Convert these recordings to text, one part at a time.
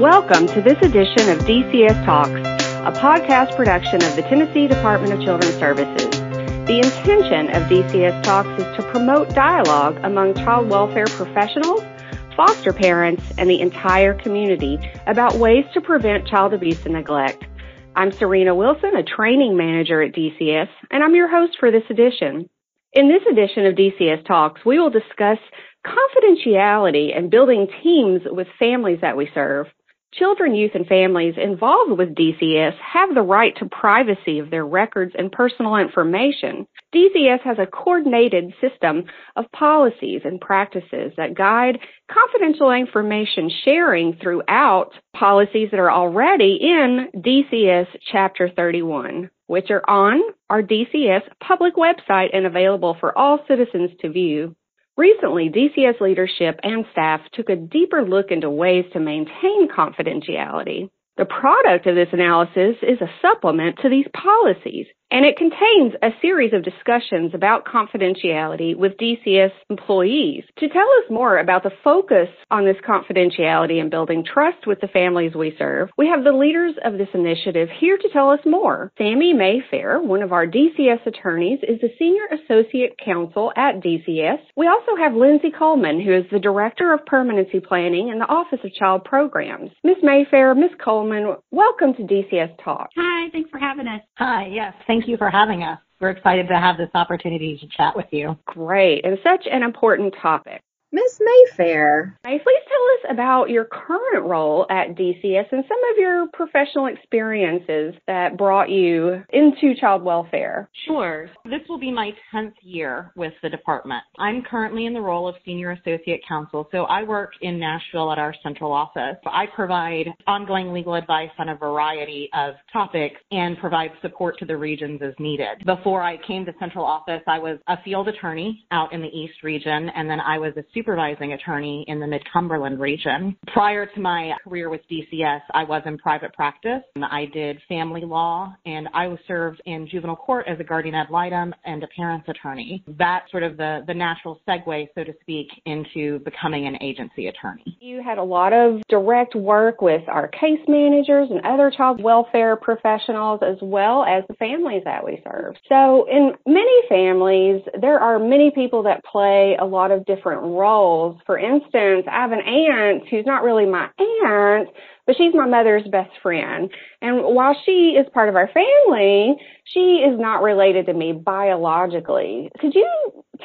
Welcome to this edition of DCS Talks, a podcast production of the Tennessee Department of Children's Services. The intention of DCS Talks is to promote dialogue among child welfare professionals, foster parents, and the entire community about ways to prevent child abuse and neglect. I'm Serena Wilson, a training manager at DCS, and I'm your host for this edition. In this edition of DCS Talks, we will discuss confidentiality and building teams with families that we serve. Children, youth, and families involved with DCS have the right to privacy of their records and personal information. DCS has a coordinated system of policies and practices that guide confidential information sharing throughout policies that are already in DCS Chapter 31, which are on our DCS public website and available for all citizens to view. Recently, DCS leadership and staff took a deeper look into ways to maintain confidentiality. The product of this analysis is a supplement to these policies, and it contains a series of discussions about confidentiality with DCS employees. To tell us more about the focus on this confidentiality and building trust with the families we serve, we have the leaders of this initiative here to tell us more. Sammy Mayfair, one of our DCS attorneys, is the Senior Associate Counsel at DCS. We also have Lindsay Coleman, who is the Director of Permanency Planning in the Office of Child Programs. Ms. Mayfair, Ms. Coleman, welcome to DCS Talk. Hi, thanks for having us. Hi, yes, thank you for having us. We're excited to have this opportunity to chat with you. Great, and such an important topic. Ms. Mayfair, please tell us about your current role at DCS and some of your professional experiences that brought you into child welfare. Sure. This will be my 10th year with the department. I'm currently in the role of Senior Associate Counsel, so I work in Nashville at our central office. I provide ongoing legal advice on a variety of topics and provide support to the regions as needed. Before I came to central office, I was a field attorney out in the East region, and then I was a supervising attorney in the Mid-Cumberland region. Prior to my career with DCS, I was in private practice. I did family law, and I served in juvenile court as a guardian ad litem and a parent's attorney. That's sort of the natural segue, so to speak, into becoming an agency attorney. You had a lot of direct work with our case managers and other child welfare professionals, as well as the families that we serve. So in many families, there are many people that play a lot of different roles. For instance, I have an aunt who's not really my aunt, but she's my mother's best friend. And while she is part of our family, she is not related to me biologically. Could you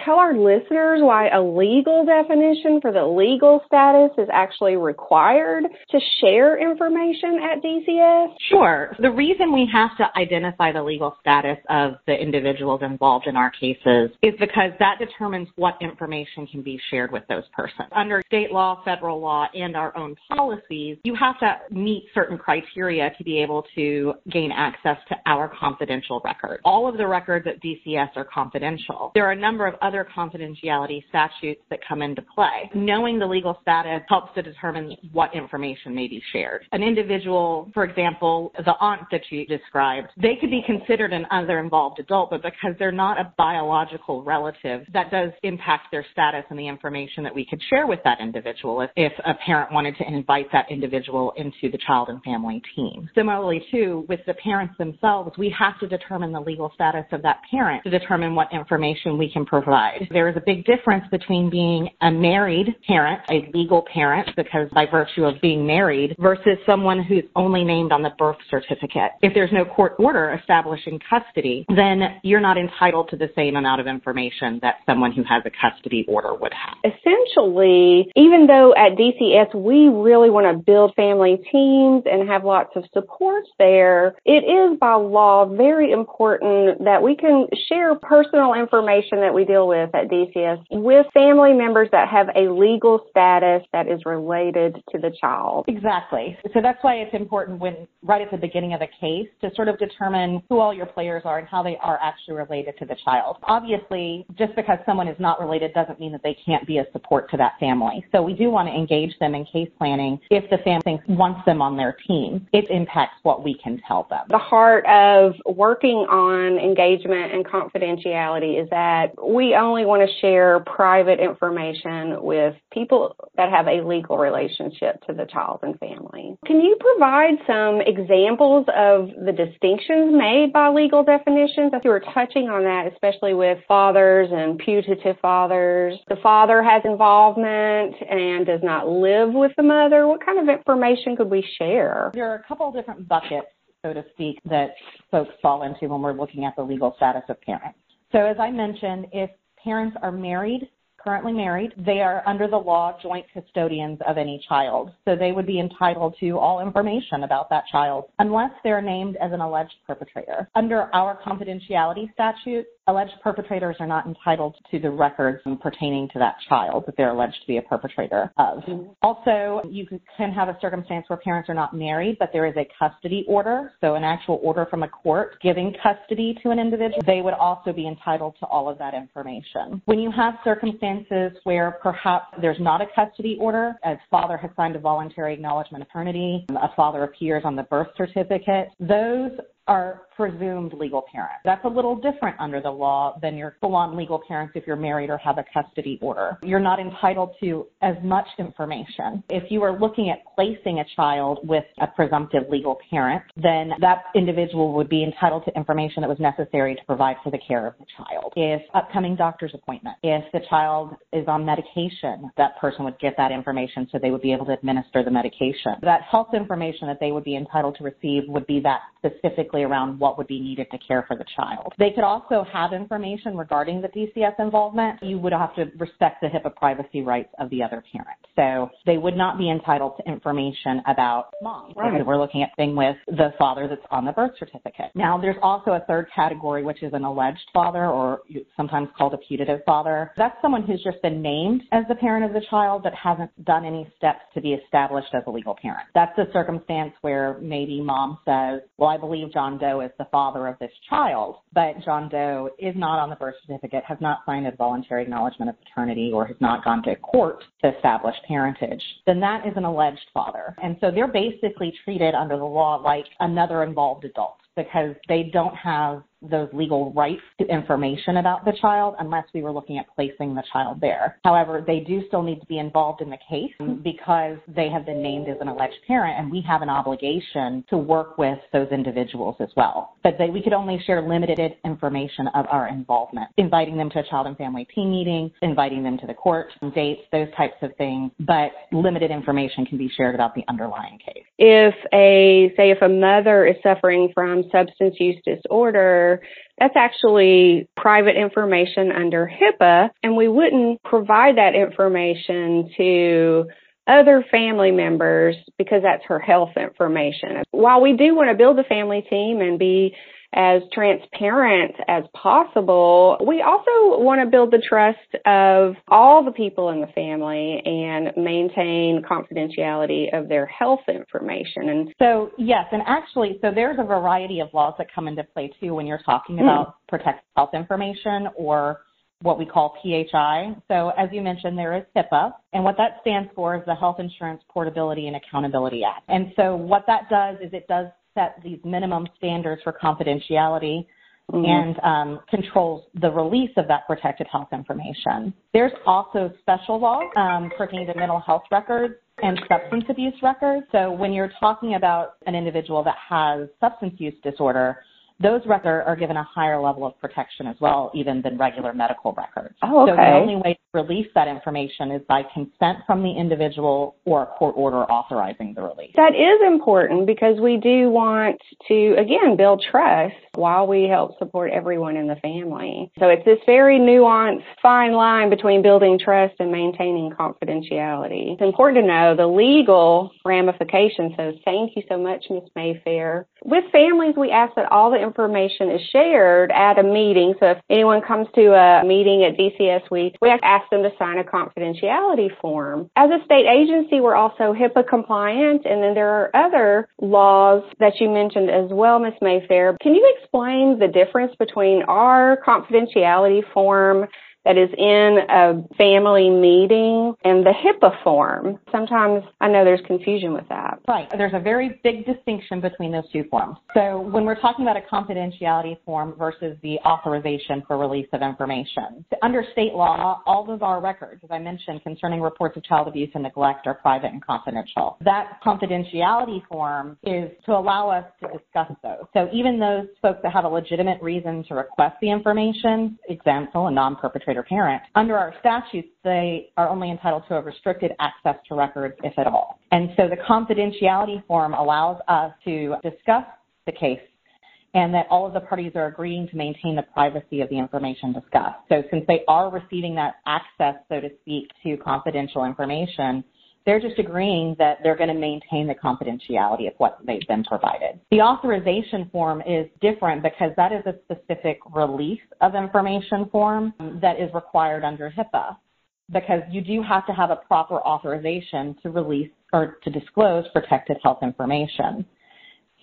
tell our listeners why a legal definition for the legal status is actually required to share information at DCS? Sure. The reason we have to identify the legal status of the individuals involved in our cases is because that determines what information can be shared with those persons. Under state law, federal law, and our own policies, you have to meet certain criteria to be able to gain access to our confidential records. All of the records at DCS are confidential. There are a number of other confidentiality statutes that come into play. Knowing the legal status helps to determine what information may be shared. An individual, for example, the aunt that you described, they could be considered an other involved adult, but because they're not a biological relative, that does impact their status and the information that we could share with that individual if a parent wanted to invite that individual into the child and family team. Similarly, too, with the parents themselves, we have to determine the legal status of that parent to determine what information we can provide. There is a big difference between being a married parent, a legal parent, because by virtue of being married, versus someone who's only named on the birth certificate. If there's no court order establishing custody, then you're not entitled to the same amount of information that someone who has a custody order would have. Essentially, even though at DCS we really want to build family teams and have lots of supports there, it is by law very important that we can share personal information that we deal with at DCS with family members that have a legal status that is related to the child. Exactly. So that's why it's important when right at the beginning of a case to sort of determine who all your players are and how they are actually related to the child. Obviously, just because someone is not related doesn't mean that they can't be a support to that family. So we do want to engage them in case planning if the family thinks wants them on their team. It impacts what we can tell them. The heart of working on engagement and confidentiality is that we only want to share private information with people that have a legal relationship to the child and family. Can you provide some examples of the distinctions made by legal definitions? You were touching on that, especially with fathers and putative fathers. The father has involvement and does not live with the mother. What kind of information could we share? There are a couple of different buckets, so to speak, that folks fall into when we're looking at the legal status of parents. So as I mentioned, if parents are married, currently married, they are under the law joint custodians of any child. So they would be entitled to all information about that child unless they're named as an alleged perpetrator. Under our confidentiality statute, alleged perpetrators are not entitled to the records pertaining to that child that they're alleged to be a perpetrator of. Mm-hmm. Also, you can have a circumstance where parents are not married, but there is a custody order, so an actual order from a court giving custody to an individual. They would also be entitled to all of that information. When you have circumstances where perhaps there's not a custody order, a father has signed a voluntary acknowledgement of paternity, a father appears on the birth certificate, those are presumed legal parents. That's a little different under the law than your full-on legal parents if you're married or have a custody order. You're not entitled to as much information. If you are looking at placing a child with a presumptive legal parent, then that individual would be entitled to information that was necessary to provide for the care of the child. If upcoming doctor's appointment, if the child is on medication, that person would get that information so they would be able to administer the medication. That health information that they would be entitled to receive would be that specific around what would be needed to care for the child. They could also have information regarding the DCS involvement. You would have to respect the HIPAA privacy rights of the other parent. So they would not be entitled to information about mom. Right. If we're looking at thing with the father that's on the birth certificate. Now, there's also a third category, which is an alleged father or sometimes called a putative father. That's someone who's just been named as the parent of the child but hasn't done any steps to be established as a legal parent. That's a circumstance where maybe mom says, well, I believe John Doe is the father of this child, but John Doe is not on the birth certificate, has not signed a voluntary acknowledgement of paternity, or has not gone to court to establish parentage, then that is an alleged father. And so they're basically treated under the law like another involved adult because they don't have those legal rights to information about the child unless we were looking at placing the child there. However, they do still need to be involved in the case because they have been named as an alleged parent, and we have an obligation to work with those individuals as well. But we could only share limited information of our involvement, inviting them to a child and family team meeting, inviting them to the court dates, those types of things, but limited information can be shared about the underlying case. If a mother is suffering from substance use disorder, that's actually private information under HIPAA, and we wouldn't provide that information to other family members because that's her health information. While we do want to build a family team and be as transparent as possible, we also want to build the trust of all the people in the family and maintain confidentiality of their health information. And so, yes, and actually, so there's a variety of laws that come into play, too, when you're talking about protected health information or what we call PHI. So as you mentioned, there is HIPAA, and what that stands for is the Health Insurance Portability and Accountability Act. And so what that does is it does set these minimum standards for confidentiality and controls the release of that protected health information. There's also special laws pertaining to mental health records and substance abuse records. So when you're talking about an individual that has substance use disorder, those records are given a higher level of protection as well, even than regular medical records. Oh, okay. So the only way to release that information is by consent from the individual or a court order authorizing the release. That is important because we do want to, again, build trust while we help support everyone in the family. So it's this very nuanced, fine line between building trust and maintaining confidentiality. It's important to know the legal ramifications. So thank you so much, Ms. Mayfair. With families, we ask that all the information is shared at a meeting. So if anyone comes to a meeting at DCS Week, we ask them to sign a confidentiality form. As a state agency, we're also HIPAA compliant, and then there are other laws that you mentioned as well, Ms. Mayfair. Can you explain the difference between our confidentiality form that is in a family meeting and the HIPAA form. Sometimes I know there's confusion with that. Right. There's a very big distinction between those two forms. So when we're talking about a confidentiality form versus the authorization for release of information, under state law, all of our records, as I mentioned, concerning reports of child abuse and neglect are private and confidential. That confidentiality form is to allow us to discuss those. So even those folks that have a legitimate reason to request the information, example, a non-perpetrator parent, under our statutes, they are only entitled to a restricted access to records, if at all. And so the confidentiality form allows us to discuss the case and that all of the parties are agreeing to maintain the privacy of the information discussed. So since they are receiving that access, so to speak, to confidential information, they're just agreeing that they're going to maintain the confidentiality of what they've been provided. The authorization form is different because that is a specific release of information form that is required under HIPAA, because you do have to have a proper authorization to release or to disclose protected health information.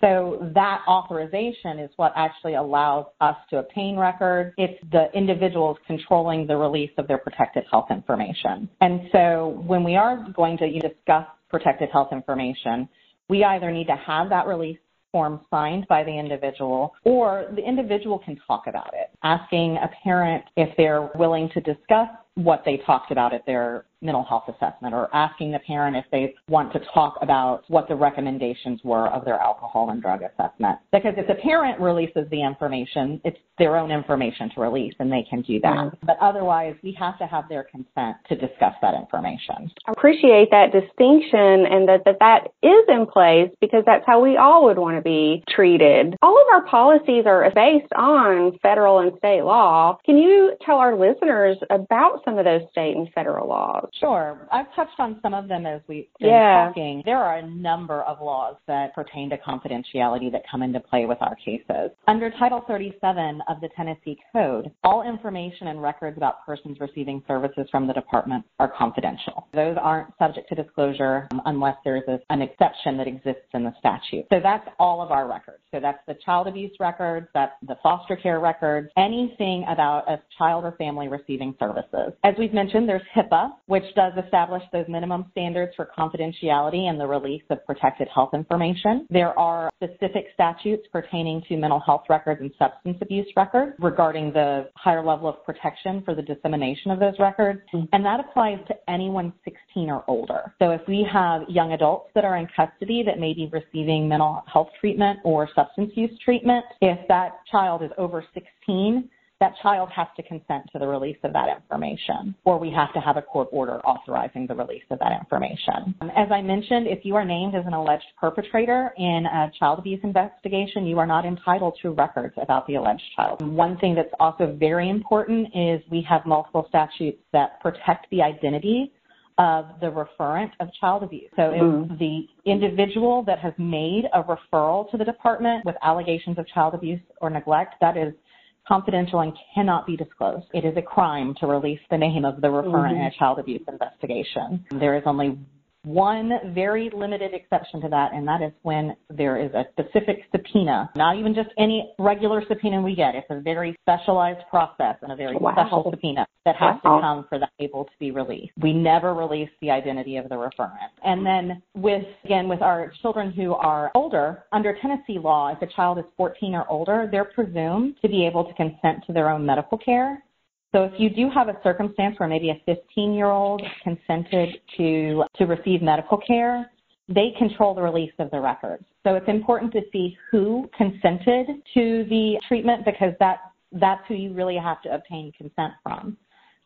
So that authorization is what actually allows us to obtain records. It's the individuals controlling the release of their protected health information. And so when we are going to discuss protected health information, we either need to have that release form signed by the individual, or the individual can talk about it, asking a parent if they're willing to discuss what they talked about at their mental health assessment, or asking the parent if they want to talk about what the recommendations were of their alcohol and drug assessment. Because if the parent releases the information, it's their own information to release, and they can do that. Mm-hmm. But otherwise, we have to have their consent to discuss that information. I appreciate that distinction, and that is in place, because that's how we all would want to be treated. All of our policies are based on federal and state law. Can you tell our listeners about some of those state and federal laws? Sure. I've touched on some of them as we've been talking. There are a number of laws that pertain to confidentiality that come into play with our cases. Under Title 37 of the Tennessee Code, all information and records about persons receiving services from the department are confidential. Those aren't subject to disclosure unless there's an exception that exists in the statute. So that's all of our records. So that's the child abuse records, that's the foster care records, anything about a child or family receiving services. As we've mentioned, there's HIPAA, which does establish those minimum standards for confidentiality and the release of protected health information. There are specific statutes pertaining to mental health records and substance abuse records regarding the higher level of protection for the dissemination of those records, and that applies to anyone 16 or older. So if we have young adults that are in custody that may be receiving mental health treatment or substance use treatment, if that child is over 16, that child has to consent to the release of that information, or we have to have a court order authorizing the release of that information. As I mentioned, if you are named as an alleged perpetrator in a child abuse investigation, you are not entitled to records about the alleged child. One thing that's also very important is we have multiple statutes that protect the identity of the referent of child abuse. So if the individual that has made a referral to the department with allegations of child abuse or neglect, that is confidential and cannot be disclosed. It is a crime to release the name of the referent in a child abuse investigation. There is only one very limited exception to that, and that is when there is a specific subpoena, not even just any regular subpoena we get. It's a very specialized process and a very special subpoena that has to come for that able to be released. We never release the identity of the referent. And then with our children who are older, under Tennessee law, if a child is 14 or older, they're presumed to be able to consent to their own medical care. So if you do have a circumstance where maybe a 15-year-old consented to receive medical care, they control the release of the records. So it's important to see who consented to the treatment, because that's who you really have to obtain consent from.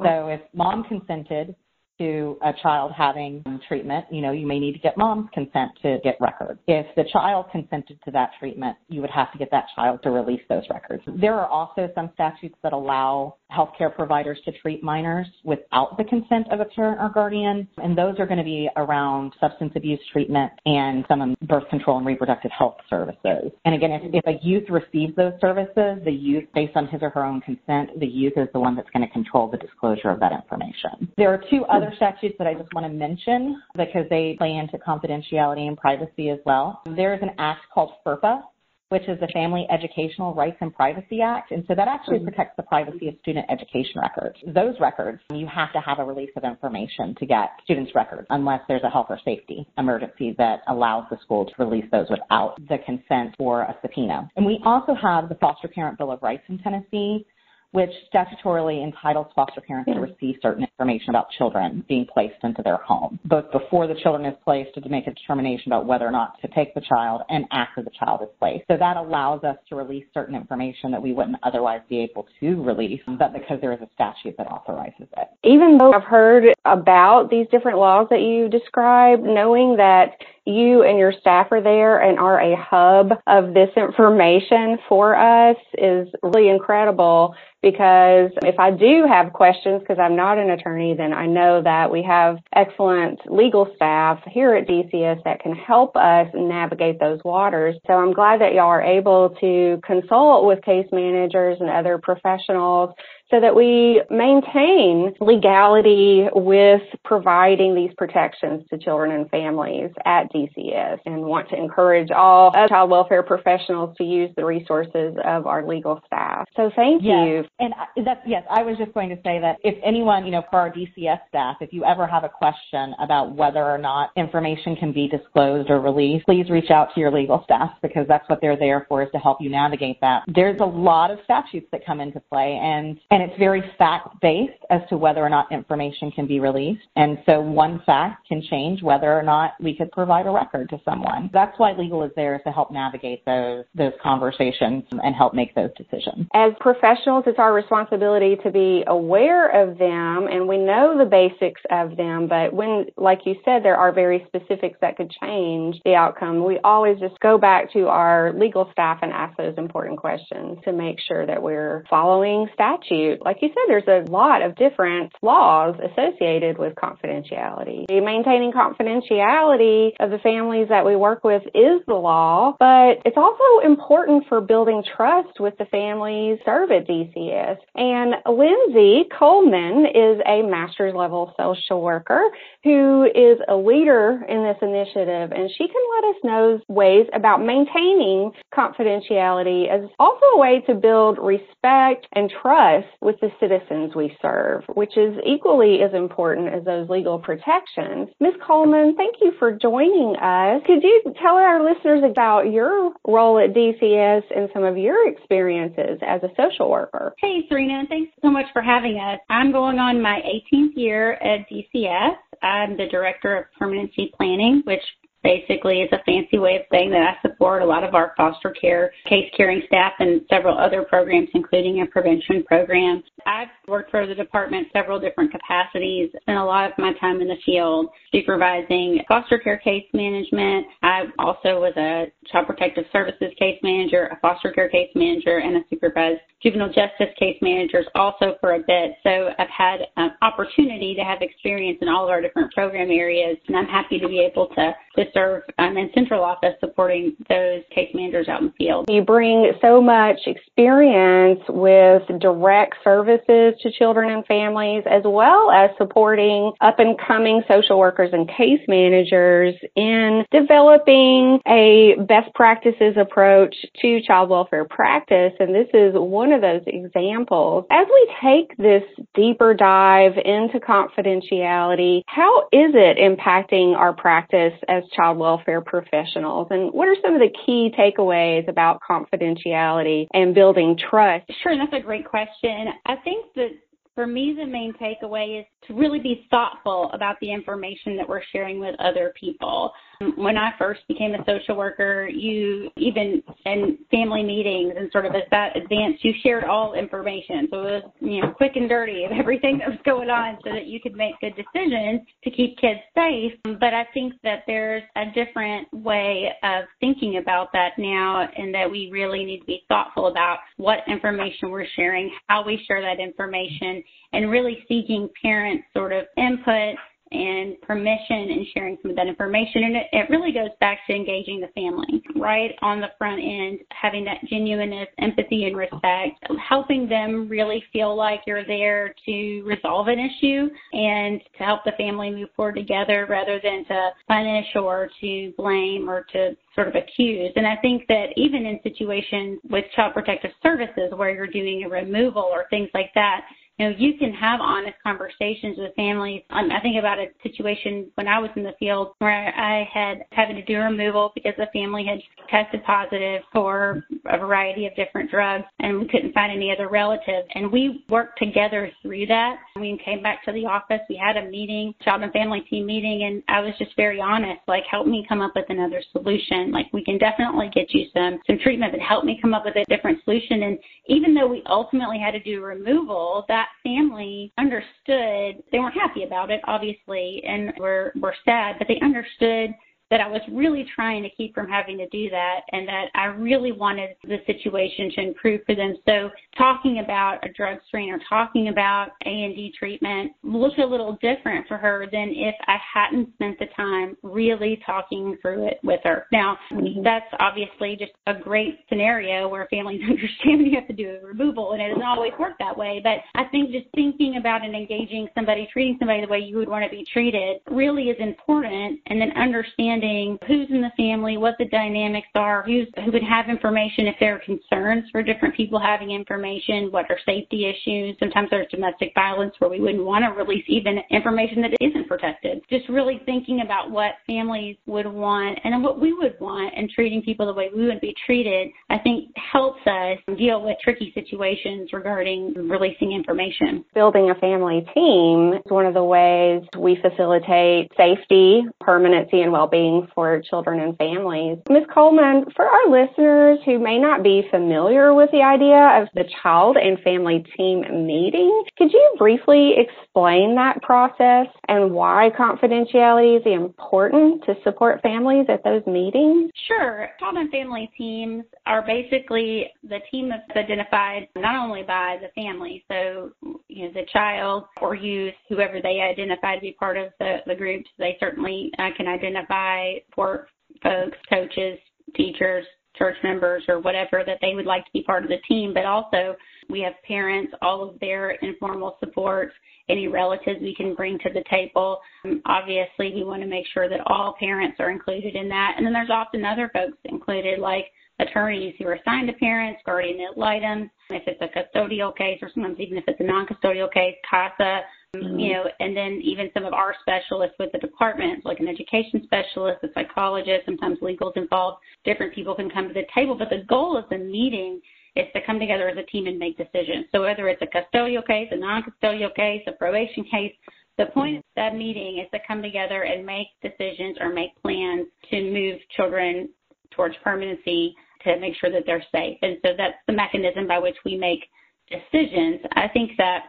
So if mom consented to a child having treatment, you may need to get mom's consent to get records. If the child consented to that treatment, you would have to get that child to release those records. There are also some statutes that allow healthcare providers to treat minors without the consent of a parent or guardian, and those are going to be around substance abuse treatment and some birth control and reproductive health services. And again, if a youth receives those services, the youth, based on his or her own consent, the youth is the one that's going to control the disclosure of that information. There are two other statutes that I just want to mention because they play into confidentiality and privacy as well. There's an act called FERPA, which is the Family Educational Rights and Privacy Act. And so that actually protects the privacy of student education records. Those records, you have to have a release of information to get students' records unless there's a health or safety emergency that allows the school to release those without the consent or a subpoena. And we also have the Foster Parent Bill of Rights in Tennessee, which statutorily entitles foster parents to receive certain information about children being placed into their home, both before the children is placed to make a determination about whether or not to take the child and after the child is placed. So that allows us to release certain information that we wouldn't otherwise be able to release, but because there is a statute that authorizes it. Even though I've heard about these different laws that you described, knowing that you and your staff are there and are a hub of this information for us is really incredible, because if I do have questions, because I'm not an attorney, then I know that we have excellent legal staff here at DCS that can help us navigate those waters. So I'm glad that y'all are able to consult with case managers and other professionals so that we maintain legality with providing these protections to children and families at DCS, and want to encourage all child welfare professionals to use the resources of our legal staff. So thank you. And I was just going to say that if anyone, for our DCS staff, if you ever have a question about whether or not information can be disclosed or released, please reach out to your legal staff, because that's what they're there for, is to help you navigate that. There's a lot of statutes that come into play, and it's very fact-based as to whether or not information can be released. And so one fact can change whether or not we could provide a record to someone. That's why legal is there, is to help navigate those conversations and help make those decisions. As professionals, it's our responsibility to be aware of them, and we know the basics of them. But when, like you said, there are very specifics that could change the outcome, we always just go back to our legal staff and ask those important questions to make sure that we're following statute. Like you said, there's a lot of different laws associated with confidentiality. Maintaining confidentiality of the families that we work with is the law, but it's also important for building trust with the families served at DCS. And Lindsay Coleman is a master's level social worker who is a leader in this initiative, and she can let us know ways about maintaining confidentiality as also a way to build respect and trust with the citizens we serve, which is equally as important as those legal protections. Ms. Coleman, thank you for joining us. Could you tell our listeners about your role at DCS and some of your experiences as a social worker? Hey, Serena, thanks so much for having us. I'm going on my 18th year at DCS. I'm the Director of Permanency Planning, which basically is a fancy way of saying that I support a lot of our foster care, case caring staff, and several other programs, including a prevention program. I've worked for the department in several different capacities, spent a lot of my time in the field supervising foster care case management. I also was a child protective services case manager, a foster care case manager, and a supervised juvenile justice case managers also for a bit. So I've had an opportunity to have experience in all of our different program areas, and I'm happy to be able to serve in central office supporting those case managers out in the field. You bring so much experience with direct services to children and families, as well as supporting up-and-coming social workers and case managers in developing a best practices approach to child welfare practice. And this is one of those examples. As we take this deeper dive into confidentiality, how is it impacting our practice as child welfare professionals, and what are some of the key takeaways about confidentiality and building trust? Sure, that's a great question. I think that for me, the main takeaway is to really be thoughtful about the information that we're sharing with other people. When I first became a social worker, even in family meetings and sort of as that advanced, you shared all information. So it was, quick and dirty of everything that was going on so that you could make good decisions to keep kids safe. But I think that there's a different way of thinking about that now, and that we really need to be thoughtful about what information we're sharing, how we share that information, and really seeking parents' sort of input and permission and sharing some of that information. And it really goes back to engaging the family right on the front end, having that genuineness, empathy, and respect, helping them really feel like you're there to resolve an issue and to help the family move forward together rather than to punish or to blame or to sort of accuse. And I think that even in situations with Child Protective Services where you're doing a removal or things like that, you know, you can have honest conversations with families. I think about a situation when I was in the field where I had having to do a removal because the family had tested positive for a variety of different drugs and we couldn't find any other relatives. And we worked together through that. We came back to the office. We had a meeting, child and family team meeting, and I was just very honest, like, help me come up with another solution. Like, we can definitely get you some treatment, but help me come up with a different solution. And even though we ultimately had to do removal, that family understood. They weren't happy about it, obviously, and were sad, but they understood that I was really trying to keep from having to do that and that I really wanted the situation to improve for them. So talking about a drug screen or talking about A&D treatment looked a little different for her than if I hadn't spent the time really talking through it with her. Now, that's obviously just a great scenario where families understand you have to do a removal, and it doesn't always work that way. But I think just thinking about and engaging somebody, treating somebody the way you would want to be treated really is important, and then understanding who's in the family, what the dynamics are, who would have information if there are concerns for different people having information, what are safety issues. Sometimes there's domestic violence where we wouldn't want to release even information that isn't protected. Just really thinking about what families would want and what we would want and treating people the way we would be treated, I think helps us deal with tricky situations regarding releasing information. Building a family team is one of the ways we facilitate safety, permanency, and well-being for children and families. Ms. Coleman, for our listeners who may not be familiar with the idea of the child and family team meeting, could you briefly explain that process and why confidentiality is important to support families at those meetings? Sure. Child and family teams are basically the team that's identified not only by the family, so the child or youth, whoever they identify to be part of the groups, they certainly can identify for folks, coaches, teachers, church members, or whatever that they would like to be part of the team. But also we have parents, all of their informal supports, any relatives we can bring to the table. Obviously, we want to make sure that all parents are included in that. And then there's often other folks included, like attorneys who are assigned to parents, guardian ad litem, if it's a custodial case, or sometimes even if it's a non-custodial case, CASA, and then even some of our specialists with the department, like an education specialist, a psychologist, sometimes legal's involved. Different people can come to the table, but the goal of the meeting is to come together as a team and make decisions. So whether it's a custodial case, a non-custodial case, a probation case, the point of that meeting is to come together and make decisions or make plans to move children towards permanency, to make sure that they're safe. And so that's the mechanism by which we make decisions. I think that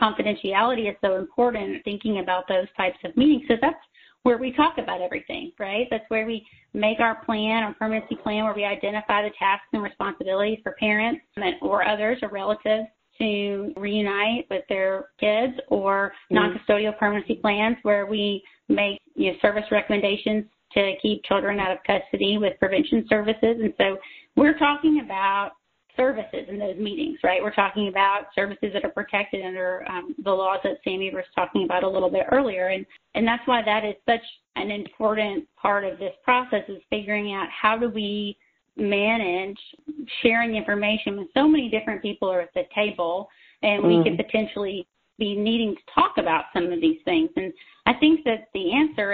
confidentiality is so important, thinking about those types of meetings. So that's where we talk about everything, right? That's where we make our plan, our permanency plan, where we identify the tasks and responsibilities for parents or others or relatives to reunite with their kids, or non-custodial permanency plans where we make service recommendations to keep children out of custody with prevention services. And so we're talking about services in those meetings, right? We're talking about services that are protected under the laws that Sammy was talking about a little bit earlier. And that's why that is such an important part of this process, is figuring out how do we manage sharing information when so many different people are at the table and we could potentially be needing to talk about some of these things. And I think that the answer,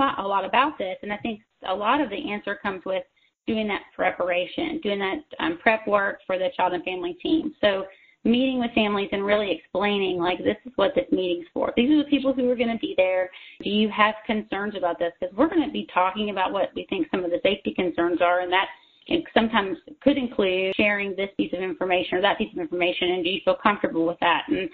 a lot about this, and I think a lot of the answer comes with doing that preparation, doing that prep work for the child and family team. So meeting with families and really explaining, like, this is what this meeting's for. These are the people who are going to be there. Do you have concerns about this? Because we're going to be talking about what we think some of the safety concerns are, and that sometimes could include sharing this piece of information or that piece of information, and do you feel comfortable with that? And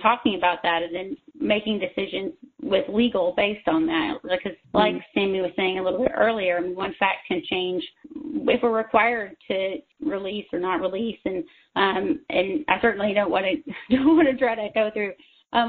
talking about that, and then making decisions with legal based on that. Because like Sammy was saying a little bit earlier, one fact can change if we're required to release or not release. And I certainly don't want to try to go through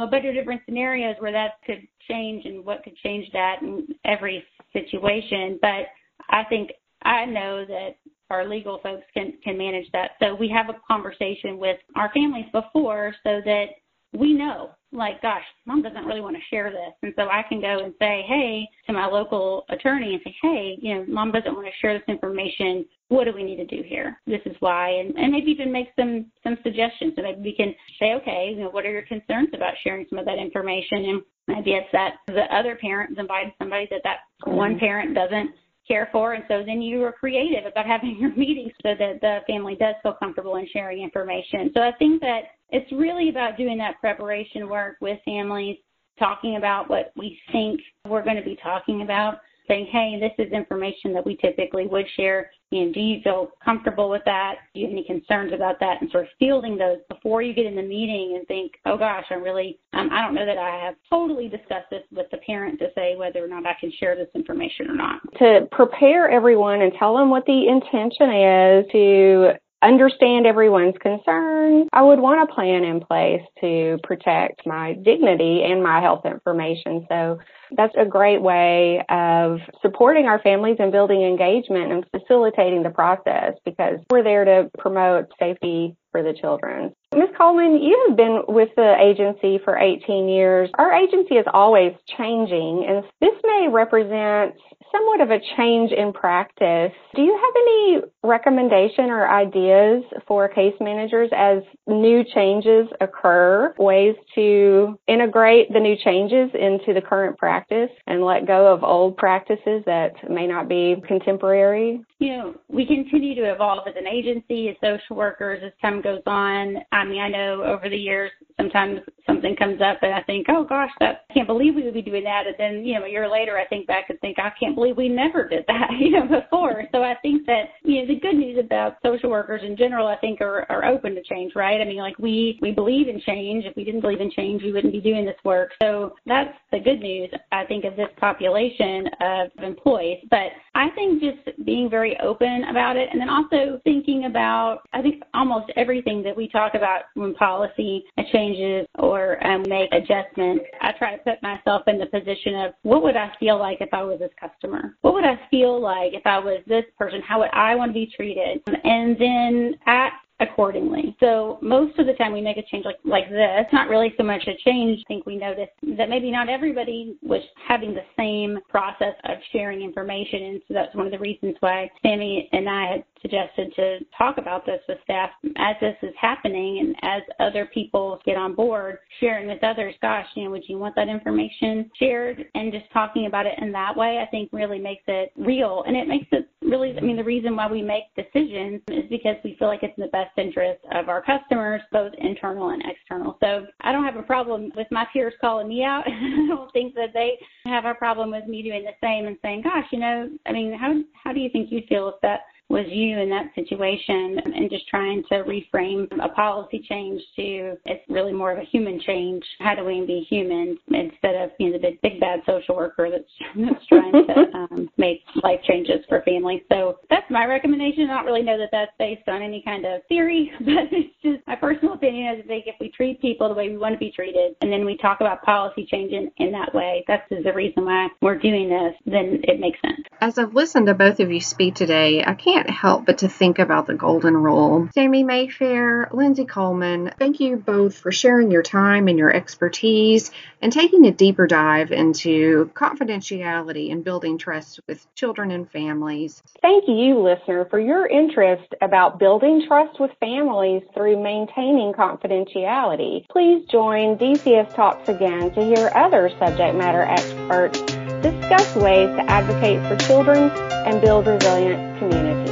a bunch of different scenarios where that could change and what could change that in every situation. But I think I know that our legal folks can manage that. So we have a conversation with our families before so that we know, like, gosh, mom doesn't really want to share this. And so I can go and say, hey, to my local attorney and say, hey, you know, mom doesn't want to share this information. What do we need to do here? This is why. And maybe even make some suggestions. So maybe we can say, okay, you know, what are your concerns about sharing some of that information? And maybe it's that the other parent's invited somebody that one parent doesn't care for. And so then you are creative about having your meetings so that the family does feel comfortable in sharing information. So I think that it's really about doing that preparation work with families, talking about what we think we're going to be talking about, saying, hey, this is information that we typically would share. You know, do you feel comfortable with that? Do you have any concerns about that? And sort of fielding those before you get in the meeting and think, oh, gosh, I really, I don't know that I have totally discussed this with the parent to say whether or not I can share this information or not. To prepare everyone and tell them what the intention is to understand everyone's concerns. I would want a plan in place to protect my dignity and my health information. So that's a great way of supporting our families and building engagement and facilitating the process, because we're there to promote safety for the children. Ms. Coleman, you have been with the agency for 18 years. Our agency is always changing, and this may represent somewhat of a change in practice. Do you have any recommendation or ideas for case managers as new changes occur, ways to integrate the new changes into the current practice and let go of old practices that may not be contemporary? You know, we continue to evolve as an agency, as social workers, as time goes on. I mean, I know over the years, sometimes something comes up and I think, oh gosh, I can't believe we would be doing that. And then, you know, a year later, I think back and think, I can't believe we never did that, you know, before. So I think that, you know, the good news about social workers in general, I think are open to change, right? I mean, like we believe in change. If we didn't believe in change, we wouldn't be doing this work. So that's the good news, I think, of this population of employees. But I think just being very open about it, and then also thinking about, I think almost everything that we talk about when policy changes or make adjustments, I try to put myself in the position of what would I feel like if I was this customer? What would I feel like if I was this person? How would I want to be treated? And then act accordingly. So most of the time we make a change like this, not really so much a change. I think we noticed that maybe not everybody was having the same process of sharing information. And so that's one of the reasons why Sammy and I had suggested to talk about this with staff. As this is happening and as other people get on board, sharing with others, gosh, you know, would you want that information shared? And just talking about it in that way, I think really makes it real. And it makes it really, I mean, the reason why we make decisions is because we feel like it's in the best interest of our customers, both internal and external. So I don't have a problem with my peers calling me out. I don't think that they have a problem with me doing the same and saying, gosh, you know, I mean, how do you think you feel if that was you in that situation? And just trying to reframe a policy change to it's really more of a human change. How do we be human instead of, you know, the big bad social worker that's trying to make life changes for families? So that's my recommendation. I don't really know that that's based on any kind of theory, but it's just my personal opinion. I think if we treat people the way we want to be treated, and then we talk about policy change in that way, that's the reason why we're doing this, then it makes sense. As I've listened to both of you speak today, I can't help but to think about the golden rule. Sammy Mayfair, Lindsay Coleman, thank you both for sharing your time and your expertise and taking a deeper dive into confidentiality and building trust with children and families. Thank you, listener, for your interest about building trust with families through maintaining confidentiality. Please join DCS Talks again to hear other subject matter experts discuss ways to advocate for children and build resilient communities.